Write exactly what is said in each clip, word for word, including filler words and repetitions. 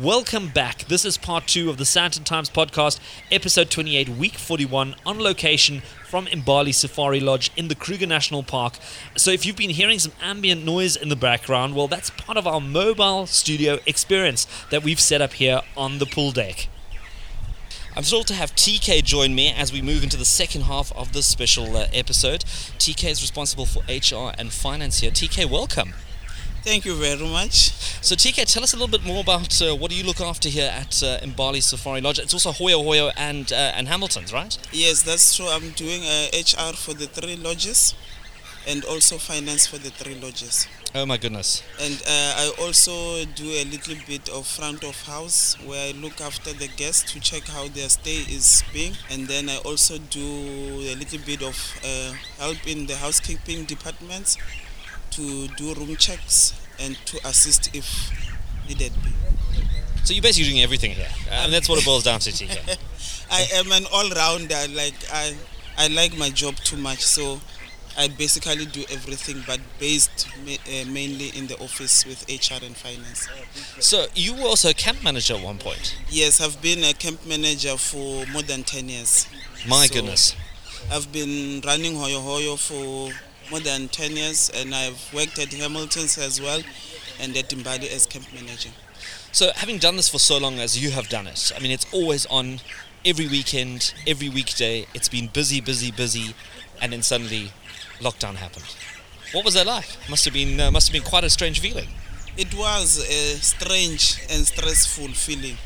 Welcome back. This is part two of the Sandton Times podcast, episode twenty-eight, week forty-one, on location from Imbali Safari Lodge in the Kruger National Park. So if you've been hearing some ambient noise in the background, well, that's part of our mobile studio experience that we've set up here on the pool deck. I'm thrilled to have T K join me as we move into the second half of this special uh, episode. T K is responsible for H R and finance here. T K, welcome. Thank you very much. So T K, tell us a little bit more about uh, what do you look after here at uh, Imbali Safari Lodge. It's also Hoyo Hoyo and, uh, and Hamilton's, right? Yes, that's true. I'm doing uh, H R for the three lodges and also finance for the three lodges. Oh my goodness. And uh, I also do a little bit of front of house where I look after the guests to check how their stay is being. And then I also do a little bit of uh, help in the housekeeping departments, to do room checks and to assist if needed be. So you're basically doing everything here, and that's what it boils down to, T K. I am an all-rounder. Like I, I like my job too much, so I basically do everything, but based ma- uh, mainly in the office with H R and finance. So you were also a camp manager at one point. Yes, I've been a camp manager for more than ten years. My so goodness. I've been running Hoyo Hoyo for more than ten years, and I've worked at Hamilton's as well and at Imbali as camp manager. So having done this for so long as you have done it, I mean, it's always on every weekend, every weekday. It's been busy, busy, busy, and then suddenly lockdown happened. What was that like? Must have been, uh, must have been quite a strange feeling. It was a strange and stressful feeling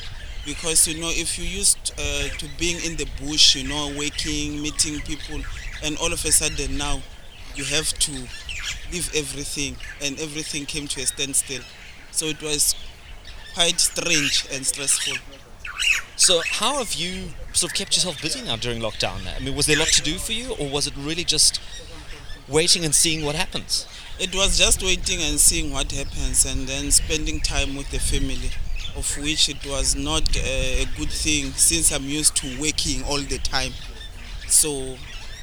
because, you know, if you used uh, to being in the bush, you know, waking, meeting people, and all of a sudden now, you have to leave everything, and everything came to a standstill. So it was quite strange and stressful. So how have you sort of kept yourself busy now during lockdown? I mean, was there a lot to do for you, or was it really just waiting and seeing what happens? It was just waiting and seeing what happens, and then spending time with the family, of which it was not a good thing since I'm used to working all the time. So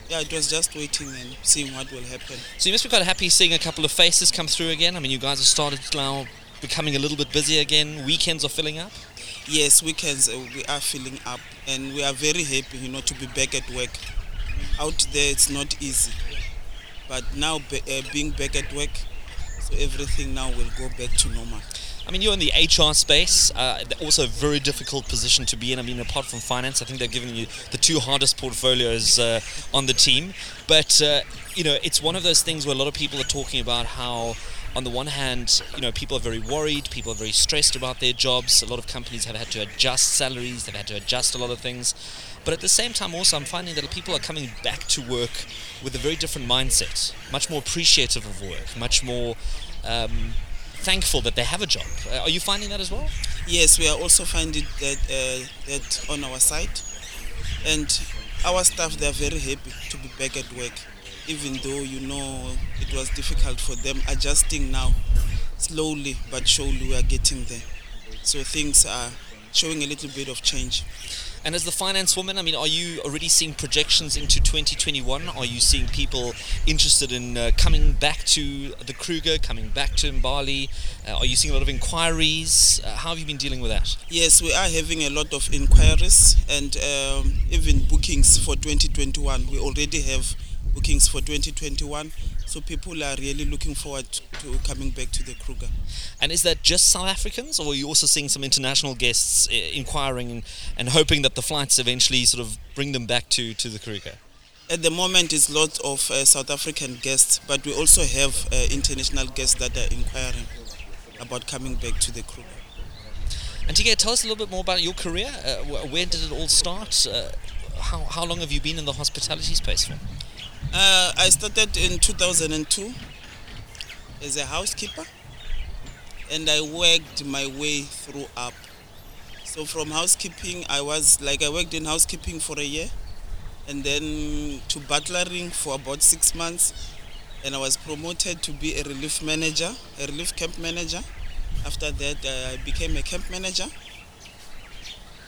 yeah, it was just waiting and seeing what will happen. So you must be quite happy seeing a couple of faces come through again. I mean, you guys have started now becoming a little bit busy again. Weekends are filling up? Yes, weekends uh, we are filling up, and we are very happy, you know, to be back at work. Out there, it's not easy. But now, be, uh, being back at work, so everything now will go back to normal. I mean, you're in the H R space, uh, also a very difficult position to be in. I mean, apart from finance, I think they're giving you the two hardest portfolios uh, on the team. But, uh, you know, it's one of those things where a lot of people are talking about how, on the one hand, you know, people are very worried, people are very stressed about their jobs. A lot of companies have had to adjust salaries, they've had to adjust a lot of things. But at the same time also, I'm finding that people are coming back to work with a very different mindset, much more appreciative of work, much more Um, thankful that they have a job. Uh, are you finding that as well? Yes, we are also finding that uh, that on our side, and our staff, they are very happy to be back at work, even though, you know, it was difficult for them adjusting now. Slowly but surely we are getting there. So things are showing a little bit of change. And as the finance woman, I mean, are you already seeing projections into twenty twenty-one? Are you seeing people interested in uh, coming back to the Kruger, coming back to Imbali? Uh, are you seeing a lot of inquiries? Uh, how have you been dealing with that? Yes, we are having a lot of inquiries and um, even bookings for twenty twenty-one. We already have bookings for twenty twenty-one. So people are really looking forward to coming back to the Kruger. And is that just South Africans, or are you also seeing some international guests inquiring and hoping that the flights eventually sort of bring them back to, to the Kruger? At the moment, it's lots of uh, South African guests, but we also have uh, international guests that are inquiring about coming back to the Kruger. And T K, tell us a little bit more about your career. Uh, where did it all start? Uh, how, how long have you been in the hospitality space for? Uh, I started in two thousand two as a housekeeper, and I worked my way through up. So from housekeeping, I was like I worked in housekeeping for a year, and then to butlering for about six months, and I was promoted to be a relief manager, a relief camp manager. After that, uh, I became a camp manager,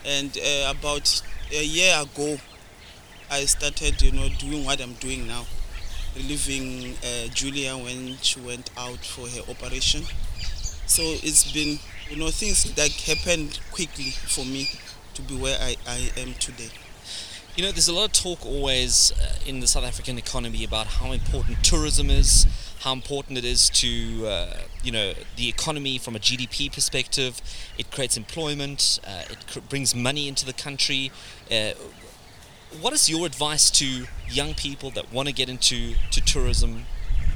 and uh, about a year ago, I started, you know, doing what I'm doing now, relieving uh, Julia when she went out for her operation. So it's been You know, things like happened quickly for me to be where I, I am today. You know, there's a lot of talk always uh, in the South African economy about how important tourism is, how important it is to, uh, you know, the economy from a G D P perspective. It creates employment, uh, it cr- brings money into the country. Uh, what is your advice to young people that want to get into to tourism?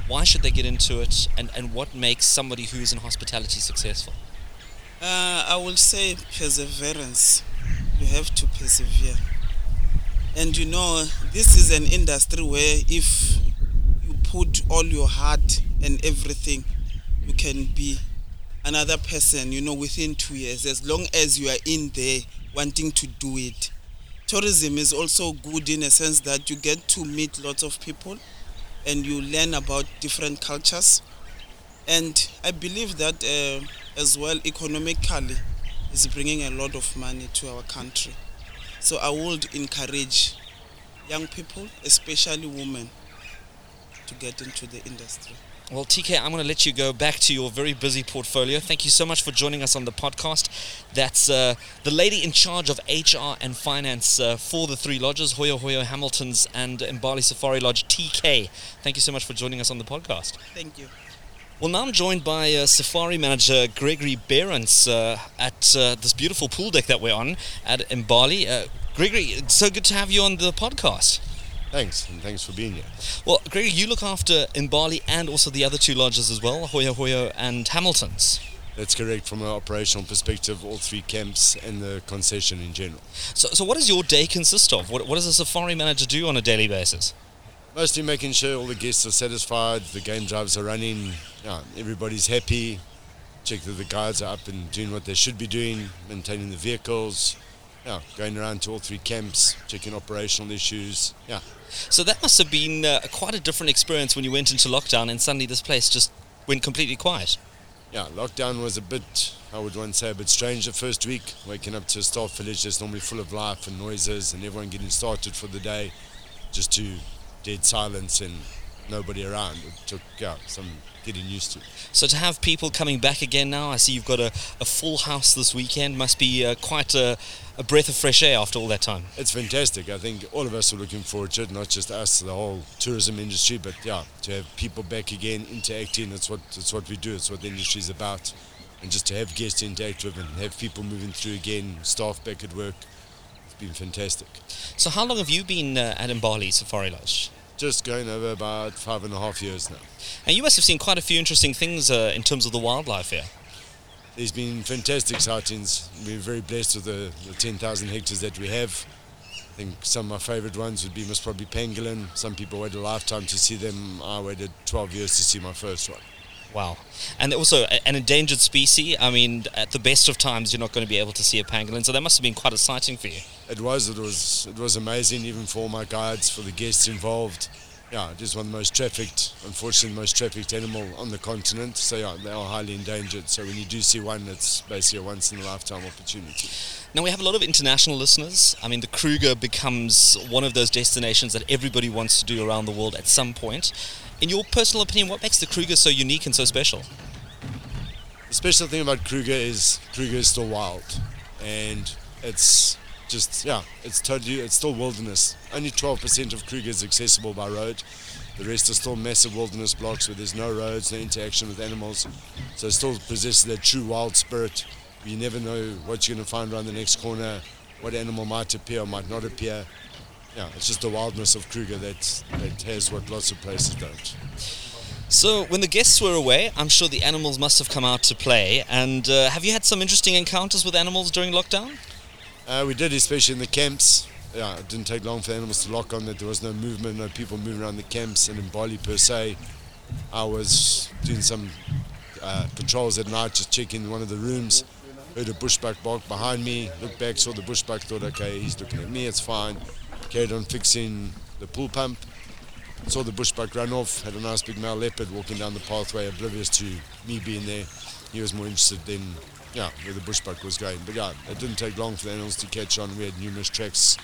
Why should they get into it? And, and what makes somebody who is in hospitality successful? Uh, I will say perseverance. You have to persevere. And you know, this is an industry where if you put all your heart and everything, you can be another person, you know, within two years, as long as you are in there wanting to do it. Tourism is also good in a sense that you get to meet lots of people and you learn about different cultures. And I believe that uh, as well economically is bringing a lot of money to our country. So I would encourage young people, especially women, to get into the industry. Well, T K, I'm going to let you go back to your very busy portfolio. Thank you so much for joining us on the podcast. That's uh, the lady in charge of H R and finance uh, for the three lodges, Hoyo Hoyo, Hamilton's and Imbali Safari Lodge, T K. Thank you so much for joining us on the podcast. Thank you. Well, now I'm joined by uh, Safari Manager Gregory Behrens uh, at uh, this beautiful pool deck that we're on at Imbali. Uh, Gregory, it's so good to have you on the podcast. Thanks, and thanks for being here. Well, Gregory, you look after Imbali and also the other two lodges as well, Hoyo Hoyo and Hamilton's. That's correct. From an operational perspective, all three camps and the concession in general. So, so what does your day consist of? What, what does a Safari Manager do on a daily basis? Mostly making sure all the guests are satisfied, the game drives are running, yeah, everybody's happy, check that the guides are up and doing what they should be doing, maintaining the vehicles, yeah, going around to all three camps, checking operational issues. Yeah. So that must have been uh, quite a different experience when you went into lockdown and suddenly this place just went completely quiet. Yeah, lockdown was a bit, I would want to say, a bit strange the first week, waking up to a staff village that's normally full of life and noises and everyone getting started for the day, just to dead silence and nobody around. It took yeah, some getting used to. So to have people coming back again now, I see you've got a, a full house this weekend. Must be uh, quite a, a breath of fresh air after all that time. It's fantastic. I think all of us are looking forward to it, not just us, the whole tourism industry, but yeah, to have people back again interacting, that's what, that's what we do, it's what the industry's about. And just to have guests interact with and have people moving through again, staff back at work, been fantastic. So how long have you been uh, at Imbali Safari Lodge? Just going over about five and a half years now. And you must have seen quite a few interesting things uh, in terms of the wildlife here. There's been fantastic sightings. We're very blessed with the, the ten thousand hectares that we have. I think some of my favourite ones would be most probably pangolin. Some people wait a lifetime to see them. I waited twelve years to see my first one. Wow. And also an endangered species. I mean, at the best of times, you're not going to be able to see a pangolin. So that must have been quite exciting for you. It was. It was It was amazing, even for all my guides, for the guests involved. Yeah, it is one of the most trafficked, unfortunately, the most trafficked animal on the continent. So, yeah, they are highly endangered. So when you do see one, it's basically a once-in-a-lifetime opportunity. Now, we have a lot of international listeners. I mean, the Kruger becomes one of those destinations that everybody wants to do around the world at some point. In your personal opinion, what makes the Kruger so unique and so special? The special thing about Kruger is Kruger is still wild, and it's just yeah, it's totally it's still wilderness. Only twelve percent of Kruger is accessible by road. The rest are still massive wilderness blocks where there's no roads, no interaction with animals. So it still possesses that true wild spirit. You never know what you're going to find around the next corner, what animal might appear or might not appear. Yeah, it's just the wildness of Kruger that, that has what lots of places don't. So, when the guests were away, I'm sure the animals must have come out to play. And uh, have you had some interesting encounters with animals during lockdown? Uh, we did, especially in the camps. Yeah, it didn't take long for the animals to lock on that there was no movement, no people moving around the camps. And in Bali per se, I was doing some uh, patrols at night, just checking one of the rooms. Heard a bushbuck bark behind me, looked back, saw the bushbuck, thought, okay, he's looking at me, it's fine. Carried on fixing the pool pump, saw the bushbuck run off, had a nice big male leopard walking down the pathway, oblivious to me being there. He was more interested in yeah, where the bushbuck was going. But yeah, it didn't take long for the animals to catch on. We had numerous tracks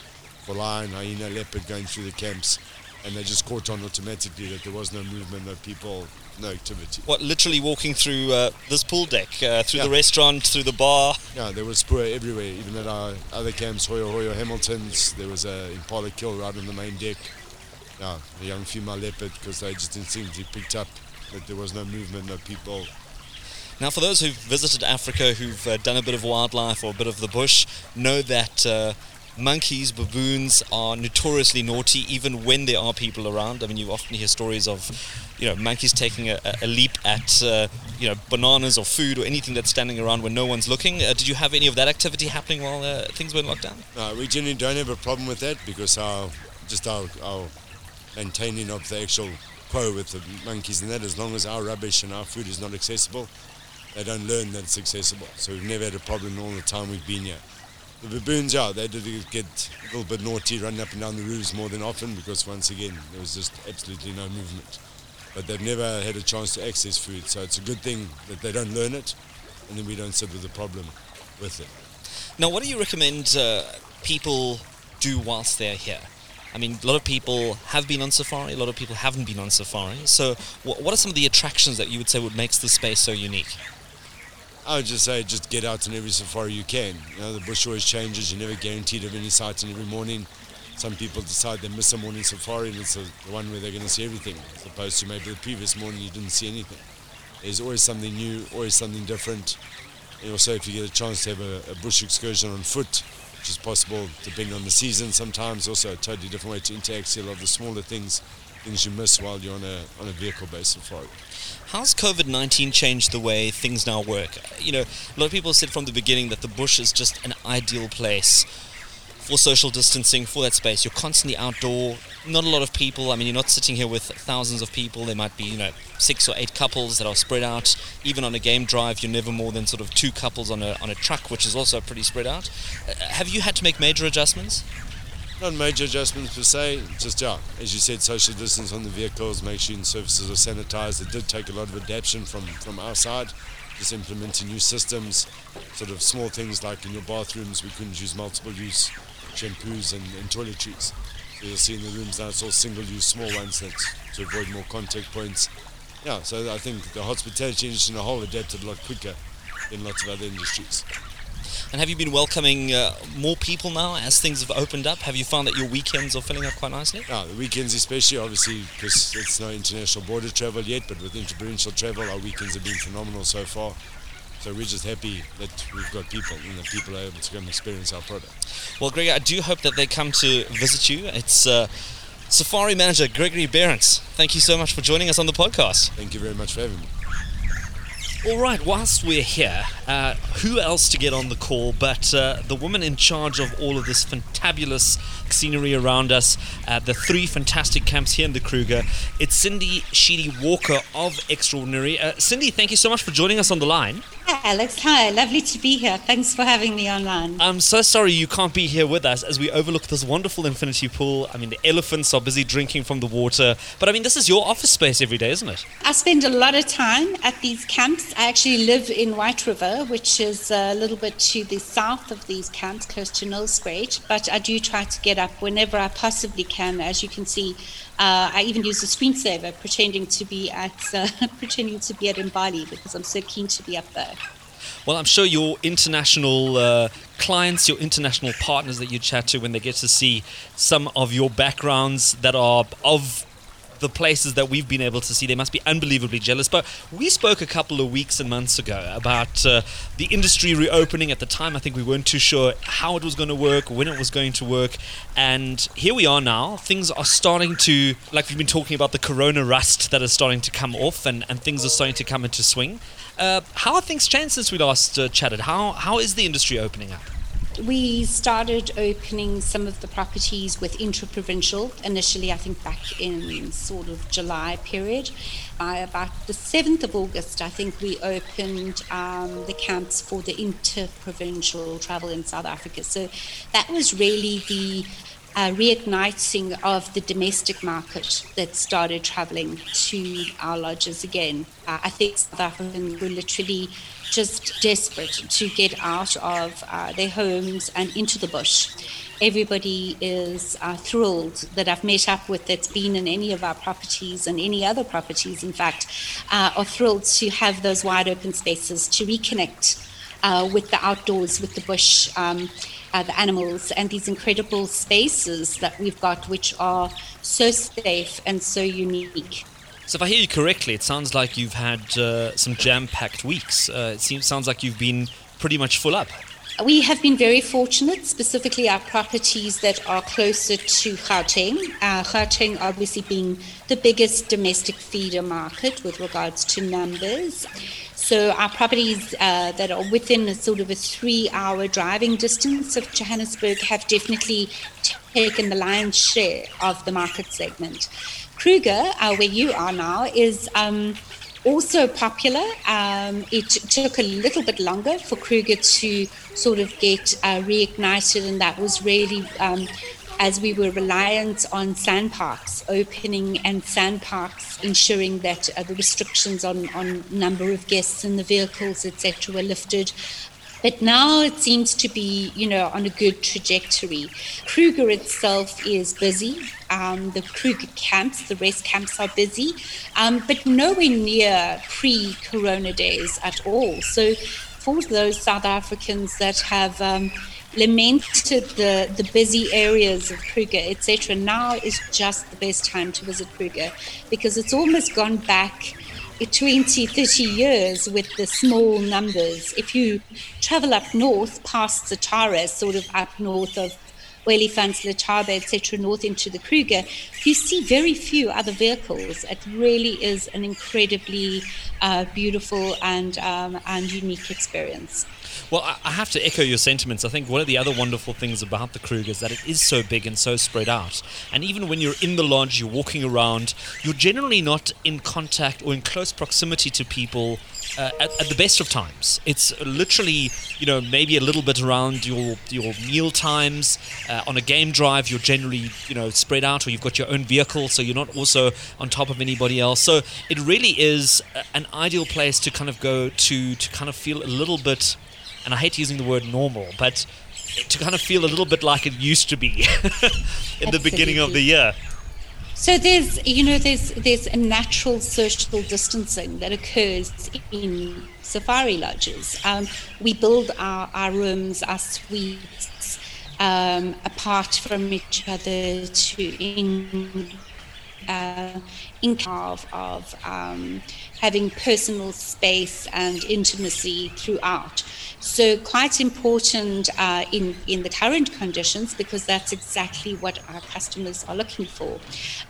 for lion, hyena, leopard going through the camps. and they just caught on automatically that there was no movement, no people, no activity. What, literally walking through uh, this pool deck, uh, through yeah. the restaurant, through the bar? Yeah, there was pua everywhere, even at our other camps, Hoyo Hoyo, Hamilton's. There was an impala kill right on the main deck. Yeah, a young female leopard, because they just instinctively picked up that there was no movement, no people. Now, for those who've visited Africa, who've uh, done a bit of wildlife or a bit of the bush, know that... Uh, monkeys, baboons are notoriously naughty even when there are people around. I mean, you often hear stories of, you know, monkeys taking a, a leap at, uh, you know, bananas or food or anything that's standing around when no one's looking. Uh, did you have any of that activity happening while uh, things were in lockdown? No, we generally don't have a problem with that because our just our, our maintaining of the actual quo with the monkeys and that, as long as our rubbish and our food is not accessible, they don't learn that it's accessible. So we've never had a problem all the time we've been here. The baboons, yeah, they did get a little bit naughty, running up and down the roofs more than often because, once again, there was just absolutely no movement. But they've never had a chance to access food, so it's a good thing that they don't learn it, and then we don't sit with the problem with it. Now, what do you recommend uh, people do whilst they're here? I mean, a lot of people have been on safari, a lot of people haven't been on safari. So wh- what are some of the attractions that you would say would make this space so unique? I would just say just get out on every safari you can. You know, the bush always changes. You're never guaranteed of any sighting every morning. Some people decide they miss a morning safari and it's a, the one where they're going to see everything, as opposed to maybe the previous morning you didn't see anything. There's always something new, always something different. And also, if you get a chance to have a, a bush excursion on foot, which is possible depending on the season sometimes, also a totally different way to interact, see a lot of the smaller things, things you miss while you're on a on a vehicle-based safari. How's COVID nineteen changed the way things now work? You know, a lot of people said from the beginning that the bush is just an ideal place for social distancing, for that space. You're constantly outdoor, not a lot of people. I mean, you're not sitting here with thousands of people. There might be, you know, six or eight couples that are spread out. Even on a game drive, you're never more than sort of two couples on a on a truck, which is also pretty spread out. Uh, have you had to make major adjustments? Not major adjustments per se, just, yeah, as you said, social distance on the vehicles, make sure the surfaces are sanitized. It did take a lot of adaptation from, from our side, just implementing new systems, sort of small things like in your bathrooms, we couldn't use multiple-use shampoos and, and toiletries. So you'll see in the rooms now it's all single-use, small ones that, to avoid more contact points. Yeah, so I think the hospitality industry in the whole adapted a lot quicker than lots of other industries. And have you been welcoming uh, more people now as things have opened up? Have you found that your weekends are filling up quite nicely? Yeah, the weekends especially, obviously, because it's no international border travel yet, but with interprovincial travel, our weekends have been phenomenal so far. So we're just happy that we've got people and that people are able to come experience our product. Well, Greg, I do hope that they come to visit you. It's uh, Safari Manager Gregory Behrens. Thank you so much for joining us on the podcast. Thank you very much for having me. All right, whilst we're here, uh, who else to get on the call but uh, the woman in charge of all of this fantabulous scenery around us, uh, the three fantastic camps here in the Kruger. It's Cindy Sheedy Walker of Extraordinary. Uh, Cindy, thank you so much for joining us on the line. Hi, Alex. Hi, lovely to be here. Thanks for having me online. I'm so sorry you can't be here with us as we overlook this wonderful infinity pool. I mean, the elephants are busy drinking from the water. But, I mean, this is your office space every day, isn't it? I spend a lot of time at these camps. I actually live in White River, which is a little bit to the south of these camps, close to Nelspruit, but I do try to get up whenever I possibly can. As you can see, uh, I even use a screensaver, pretending to be at uh, pretending to be at Imbali because I'm so keen to be up there. Well, I'm sure your international uh, clients, your international partners that you chat to when they get to see some of your backgrounds that are of the places that we've been able to see, they must be unbelievably jealous. But we spoke a couple of weeks and months ago about uh, the industry reopening. At the time, I think we weren't too sure how it was going to work, when it was going to work. And here we are now. Things are starting to, like we've been talking about, the corona rust that is starting to come off and, and things are starting to come into swing. Uh, how have things changed since we last uh, chatted? How How is the industry opening up? We started opening some of the properties with intra-provincial initially, I think back in sort of July period. By about the seventh of August, I think we opened um, the camps for the inter-provincial travel in South Africa. So that was really the uh, reigniting of the domestic market that started travelling to our lodges again. Uh, I think South Africans were literally just desperate to get out of uh, their homes and into the bush. Everybody is uh, thrilled that I've met up with that's been in any of our properties and any other properties, in fact, uh, are thrilled to have those wide open spaces to reconnect uh, with the outdoors, with the bush, um, uh, the animals, and these incredible spaces that we've got, which are so safe and so unique. So if I hear you correctly, it sounds like you've had uh, some jam-packed weeks. Uh, it seems sounds like you've been pretty much full up. We have been very fortunate, specifically our properties that are closer to Gauteng. Uh, Gauteng obviously being the biggest domestic feeder market with regards to numbers. So our properties uh, that are within a sort of a three-hour driving distance of Johannesburg have definitely taken the lion's share of the market segment. Kruger, uh, where you are now, is... Um, Also popular. Um, it took a little bit longer for Kruger to sort of get uh, reignited, and that was really um, as we were reliant on SANParks opening and SANParks ensuring that uh, the restrictions on, on number of guests in the vehicles, et cetera, were lifted. But now it seems to be, you know, on a good trajectory. Kruger itself is busy. Um, the Kruger camps, the rest camps are busy, um, but nowhere near pre-corona days at all. So for those South Africans that have um, lamented the, the busy areas of Kruger, et cetera, now is just the best time to visit Kruger, because it's almost gone back twenty, thirty years with the small numbers. If you travel up north past Zatara, sort of up north of Welefans, Letaba, et cetera, north into the Kruger, you see very few other vehicles. It really is an incredibly uh, beautiful and um, and unique experience. Well, I have to echo your sentiments. I think one of the other wonderful things about the Kruger is that it is so big and so spread out. And even when you're in the lodge, you're walking around, you're generally not in contact or in close proximity to people uh, at, at the best of times. It's literally, you know, maybe a little bit around your, your meal times. Uh, on a game drive, you're generally, you know, spread out, or you've got your own vehicle, so you're not also on top of anybody else. So it really is an ideal place to kind of go to, to kind of feel a little bit... And I hate using the word normal, but to kind of feel a little bit like it used to be in Absolutely. The beginning of the year. So there's, you know, there's there's a natural social distancing that occurs in safari lodges. Um, we build our, our rooms, our suites, um, apart from each other to in... Uh, in of, of um, having personal space and intimacy throughout. So quite important uh, in, in the current conditions, because that's exactly what our customers are looking for.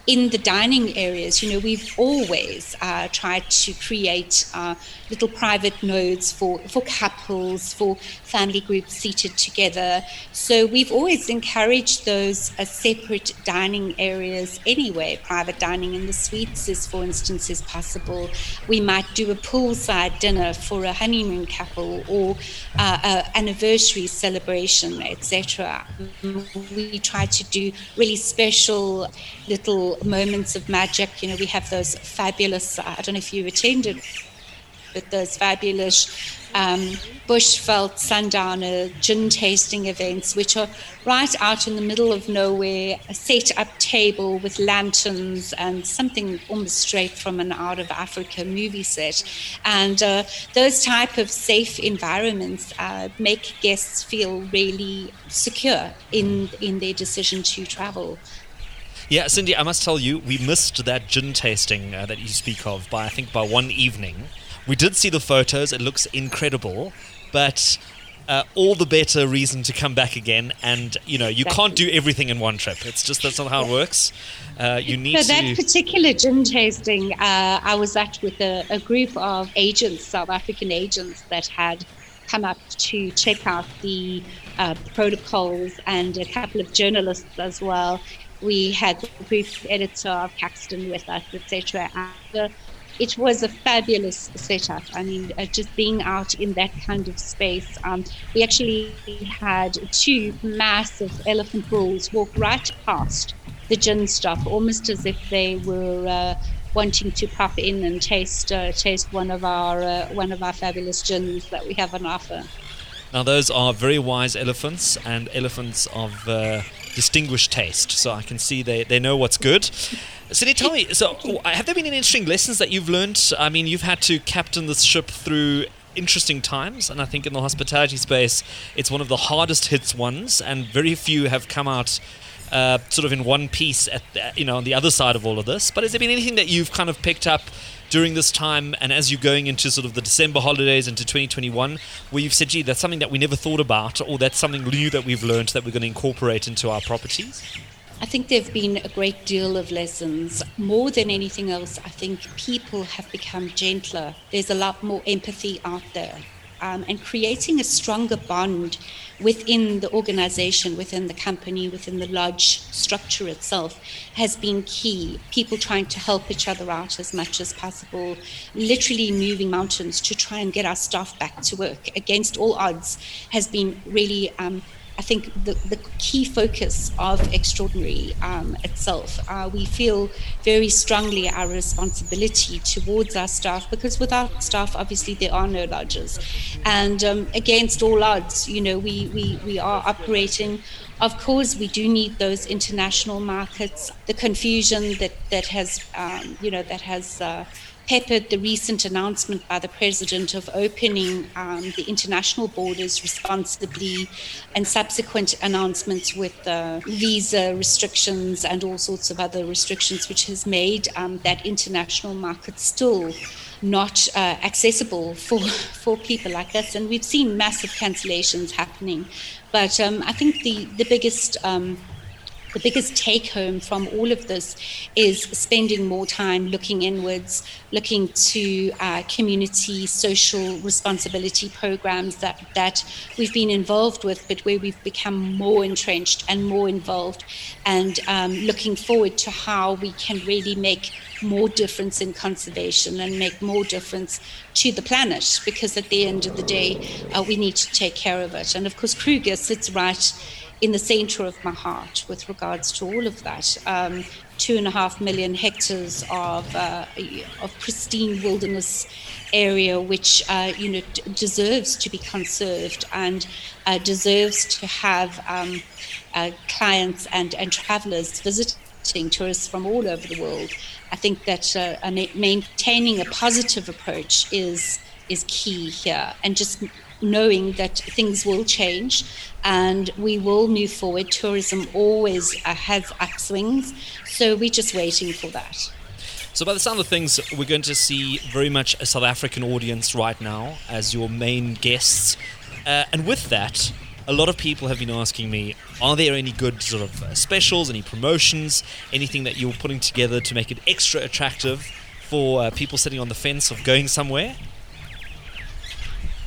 In the dining areas, you know, we've always uh, tried to create uh, little private nodes for, for couples, for family groups seated together. So we've always encouraged those uh, separate dining areas anyway. Private dining in the suites, is, for instance, is possible. We might do a poolside dinner for a honeymoon couple, or uh, a anniversary celebration, et cetera. We try to do really special little moments of magic. You know, we have those fabulous, I don't know if you attended, but those fabulous um, bushveld sundowner gin tasting events, which are right out in the middle of nowhere, a set up table with lanterns and something almost straight from an Out of Africa movie set. And uh, those type of safe environments uh, make guests feel really secure in, in their decision to travel. Yeah, Cindy, I must tell you, we missed that gin tasting uh, that you speak of by, I think, by one evening. We did see the photos, it looks incredible, but uh, all the better reason to come back again. And, you know, you exactly. can't do everything in one trip. It's just that's not how it works. Uh, you need so that to... particular gin tasting, uh, I was at with a, a group of agents, South African agents, that had come up to check out the uh, protocols, and a couple of journalists as well. We had the brief editor of Caxton with us, et cetera, and the it was a fabulous setup. I mean, uh, just being out in that kind of space. Um, we actually had two massive elephant bulls walk right past the gin stop, almost as if they were uh, wanting to pop in and taste uh, taste one of our uh, one of our fabulous gins that we have on offer. Now, those are very wise elephants, and elephants of uh, distinguished taste. So I can see they, they know what's good. Cindy, tell me, so have there been any interesting lessons that you've learned? I mean, you've had to captain this ship through interesting times, and I think in the hospitality space, it's one of the hardest hits ones, and very few have come out uh, sort of in one piece at the, you know, on the other side of all of this. But has there been anything that you've kind of picked up during this time, and as you're going into sort of the December holidays into twenty twenty-one, where you've said, gee, that's something that we never thought about, or that's something new that we've learned that we're going to incorporate into our properties? I think there have been a great deal of lessons. More than anything else, I think people have become gentler. There's a lot more empathy out there. Um, and creating a stronger bond within the organization, within the company, within the lodge structure itself has been key. People trying to help each other out as much as possible, literally moving mountains to try and get our staff back to work against all odds has been really, um, I think, the, the key focus of Extraordinary um, itself. Uh, we feel very strongly our responsibility towards our staff, because without staff, obviously, there are no lodges. And um, against all odds, you know, we, we, we are operating. Of course, we do need those international markets. The confusion that, that has, um, you know, that has... Uh, peppered the recent announcement by the president of opening um, the international borders responsibly, and subsequent announcements with uh, visa restrictions and all sorts of other restrictions, which has made um, that international market still not uh, accessible for, for people like us. And we've seen massive cancellations happening. But um, I think the, the biggest um, The biggest take home from all of this is spending more time looking inwards, looking to uh, community social responsibility programs that, that we've been involved with, but where we've become more entrenched and more involved, and um, looking forward to how we can really make more difference in conservation and make more difference to the planet, because at the end of the day, uh, we need to take care of it. And of course, Kruger sits right in the center of my heart with regards to all of that. Um, two and a half million hectares of, uh, of pristine wilderness area, which uh, you know d- deserves to be conserved, and uh, deserves to have um, uh, clients and, and travelers visiting, tourists from all over the world. I think that uh, maintaining a positive approach is is key here, and just knowing that things will change and we will move forward. Tourism always has upswings, so we're just waiting for that. So by the sound of things, we're going to see very much a South African audience right now as your main guests. Uh, and with that, a lot of people have been asking me, are there any good sort of specials, any promotions, anything that you're putting together to make it extra attractive for uh, people sitting on the fence of going somewhere?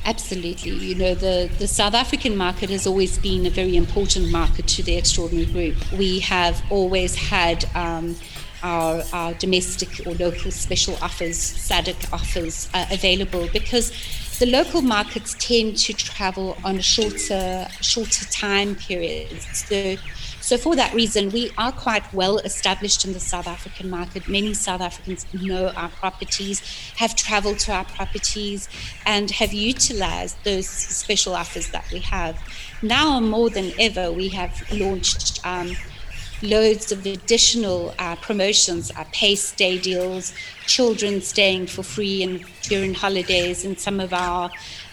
Absolutely. You know, the, the South African market has always been a very important market to the Extraordinary Group. We have always had um, our, our domestic or local special offers, S A D C offers, uh, available, because the local markets tend to travel on a shorter, shorter time periods. So, so for that reason, we are quite well established in the South African market. Many South Africans know our properties, have traveled to our properties, and have utilized those special offers that we have. Now more than ever, we have launched um, loads of additional uh, promotions, our pay stay deals, children staying for free and during holidays in some of our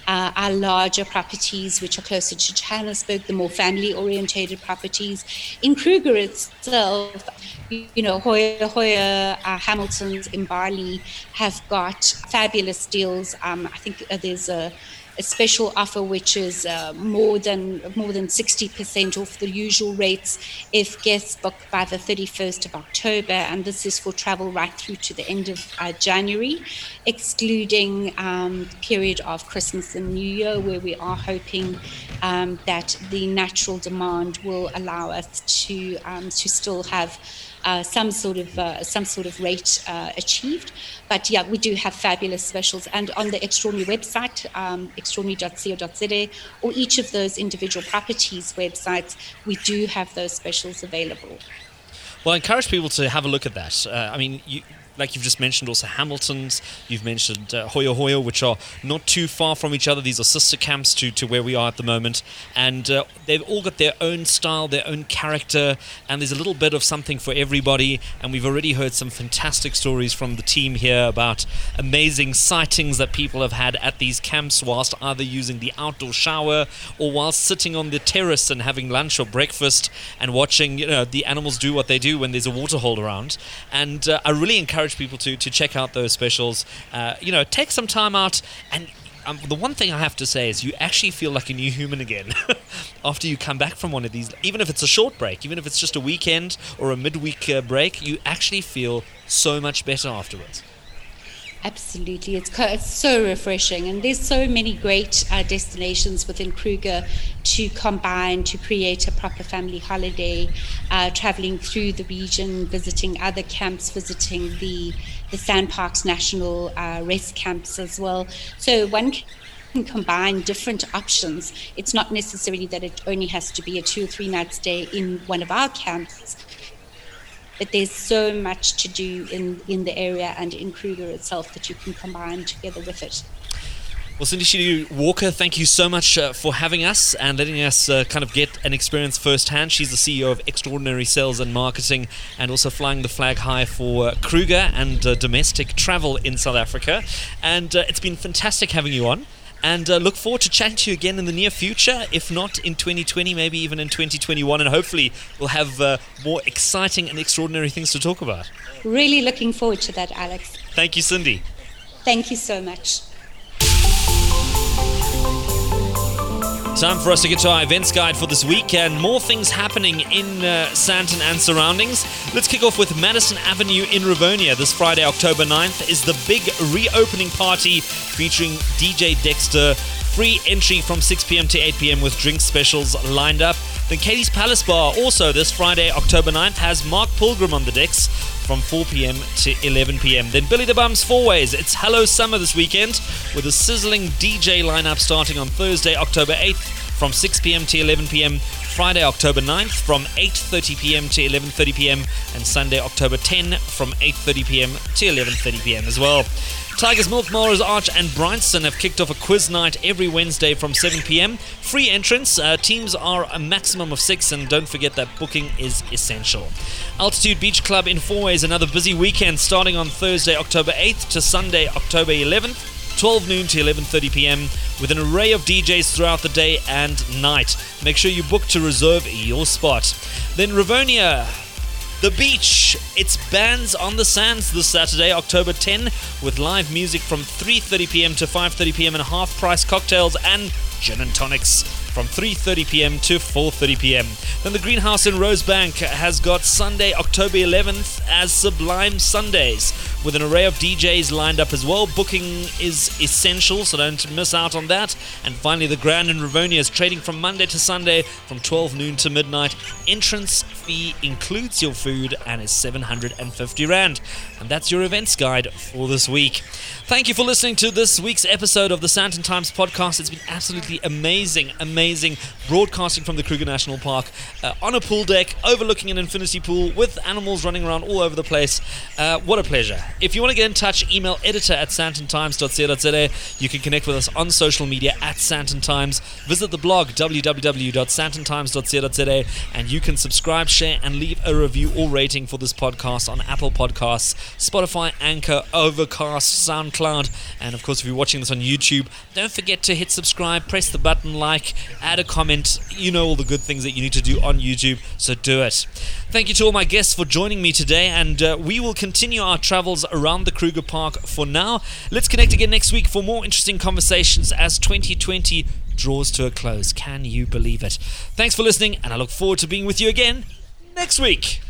Uh, our larger properties, which are closer to Johannesburg, the more family-orientated properties. In Kruger itself, you know, Hoyo Hoyo, uh, Hamilton's, Imbali have got fabulous deals. Um, I think uh, there's a, a special offer which is uh, more than more than sixty percent off the usual rates if guests book by the thirty-first of October, and this is for travel right through to the end of uh, January, excluding um, the period of Christmas and New Year, where we are hoping um, that the natural demand will allow us to um, to still have uh, some sort of uh, some sort of rate uh, achieved. But yeah, we do have fabulous specials, and on the Extraordinary website, um, extraordinary dot co dot za, or each of those individual properties websites, we do have those specials available. Well, I encourage people to have a look at that. Uh, I mean, you, like you've just mentioned, also Hamilton's, you've mentioned uh, Hoyo Hoyo, which are not too far from each other. These are sister camps to, to where we are at the moment. And uh, they've all got their own style, their own character, and there's a little bit of something for everybody. And we've already heard some fantastic stories from the team here about amazing sightings that people have had at these camps whilst either using the outdoor shower or whilst sitting on the terrace and having lunch or breakfast and watching, you know, the animals do what they do when there's a waterhole around. And uh, I really encourage people to to check out those specials. Uh, you know, take some time out, and um, the one thing I have to say is you actually feel like a new human again after you come back from one of these. Even if it's a short break, even if it's just a weekend or a midweek uh, break, you actually feel so much better afterwards. Absolutely, it's, co- it's so refreshing, and there's so many great uh, destinations within Kruger to combine to create a proper family holiday, uh, traveling through the region, visiting other camps, visiting the, the SANParks National uh, Rest Camps as well. So one can combine different options. It's not necessarily that it only has to be a two or three night stay in one of our camps, but there's so much to do in, in the area and in Kruger itself that you can combine together with it. Well, Cindy Sheedy Walker, thank you so much uh, for having us and letting us uh, kind of get an experience firsthand. She's the C E O of Extraordinary Sales and Marketing, and also flying the flag high for uh, Kruger and uh, domestic travel in South Africa. And uh, it's been fantastic having you on. And uh, look forward to chatting to you again in the near future, if not in twenty twenty, maybe even in twenty twenty-one. And hopefully we'll have uh, more exciting and extraordinary things to talk about. Really looking forward to that, Alex. Thank you, Cindy. Thank you so much. Time for us to get to our events guide for this week, and more things happening in uh, Sandton and surroundings. Let's kick off with Madison Avenue in Rivonia. This Friday, October ninth, is the big reopening party featuring D J Dexter. Free entry from six p.m. to eight p.m. with drink specials lined up. Then Katie's Palace Bar, also this Friday, October ninth, has Mark Pilgrim on the decks from four p.m. to eleven p.m. Then Billy the Bum's Four Ways. It's Hello Summer this weekend with a sizzling D J lineup starting on Thursday, October eighth from six p.m. to eleven p.m. Friday, October ninth from eight thirty p.m. to eleven thirty p.m. and Sunday, October tenth from eight thirty p.m. to eleven thirty p.m. as well. Tigers Milk, Melrose Arch and Bryanston have kicked off a quiz night every Wednesday from seven p.m. Free entrance. Uh, teams are a maximum of six, and don't forget that booking is essential. Altitude Beach Club in Four Ways, another busy weekend starting on Thursday, October eighth to Sunday, October eleventh. twelve noon to eleven thirty p.m. with an array of D Js throughout the day and night. Make sure you book to reserve your spot. Then Rivonia, The Beach. It's Bands on the Sands this Saturday, October tenth, with live music from three thirty p.m. to five thirty p.m. and half-price cocktails and gin and tonics from three thirty p.m. to four thirty p.m. Then the Greenhouse in Rosebank has got Sunday, October eleventh as Sublime Sundays with an array of D Js lined up as well. Booking is essential, so don't miss out on that. And finally, the Grand in Rivonia is trading from Monday to Sunday from twelve noon to midnight. Entrance fee includes your food and is seven hundred fifty rand. And that's your events guide for this week. Thank you for listening to this week's episode of the Sandton Times podcast. It's been absolutely amazing, amazing. Amazing broadcasting from the Kruger National Park uh, on a pool deck overlooking an infinity pool with animals running around all over the place. Uh, what a pleasure. If you want to get in touch, email editor at sandton times dot co dot za. You can connect with us on social media at Sandton Times. Visit the blog w w w dot sandton times dot co dot za, and you can subscribe, share and leave a review or rating for this podcast on Apple Podcasts, Spotify, Anchor, Overcast, SoundCloud, and of course if you're watching this on YouTube, don't forget to hit subscribe, press the button like, add a comment. You know all the good things that you need to do on YouTube, so do it. Thank you to all my guests for joining me today, and uh, we will continue our travels around the Kruger Park for now. Let's connect again next week for more interesting conversations as twenty twenty draws to a close. Can you believe it? Thanks for listening, and I look forward to being with you again next week.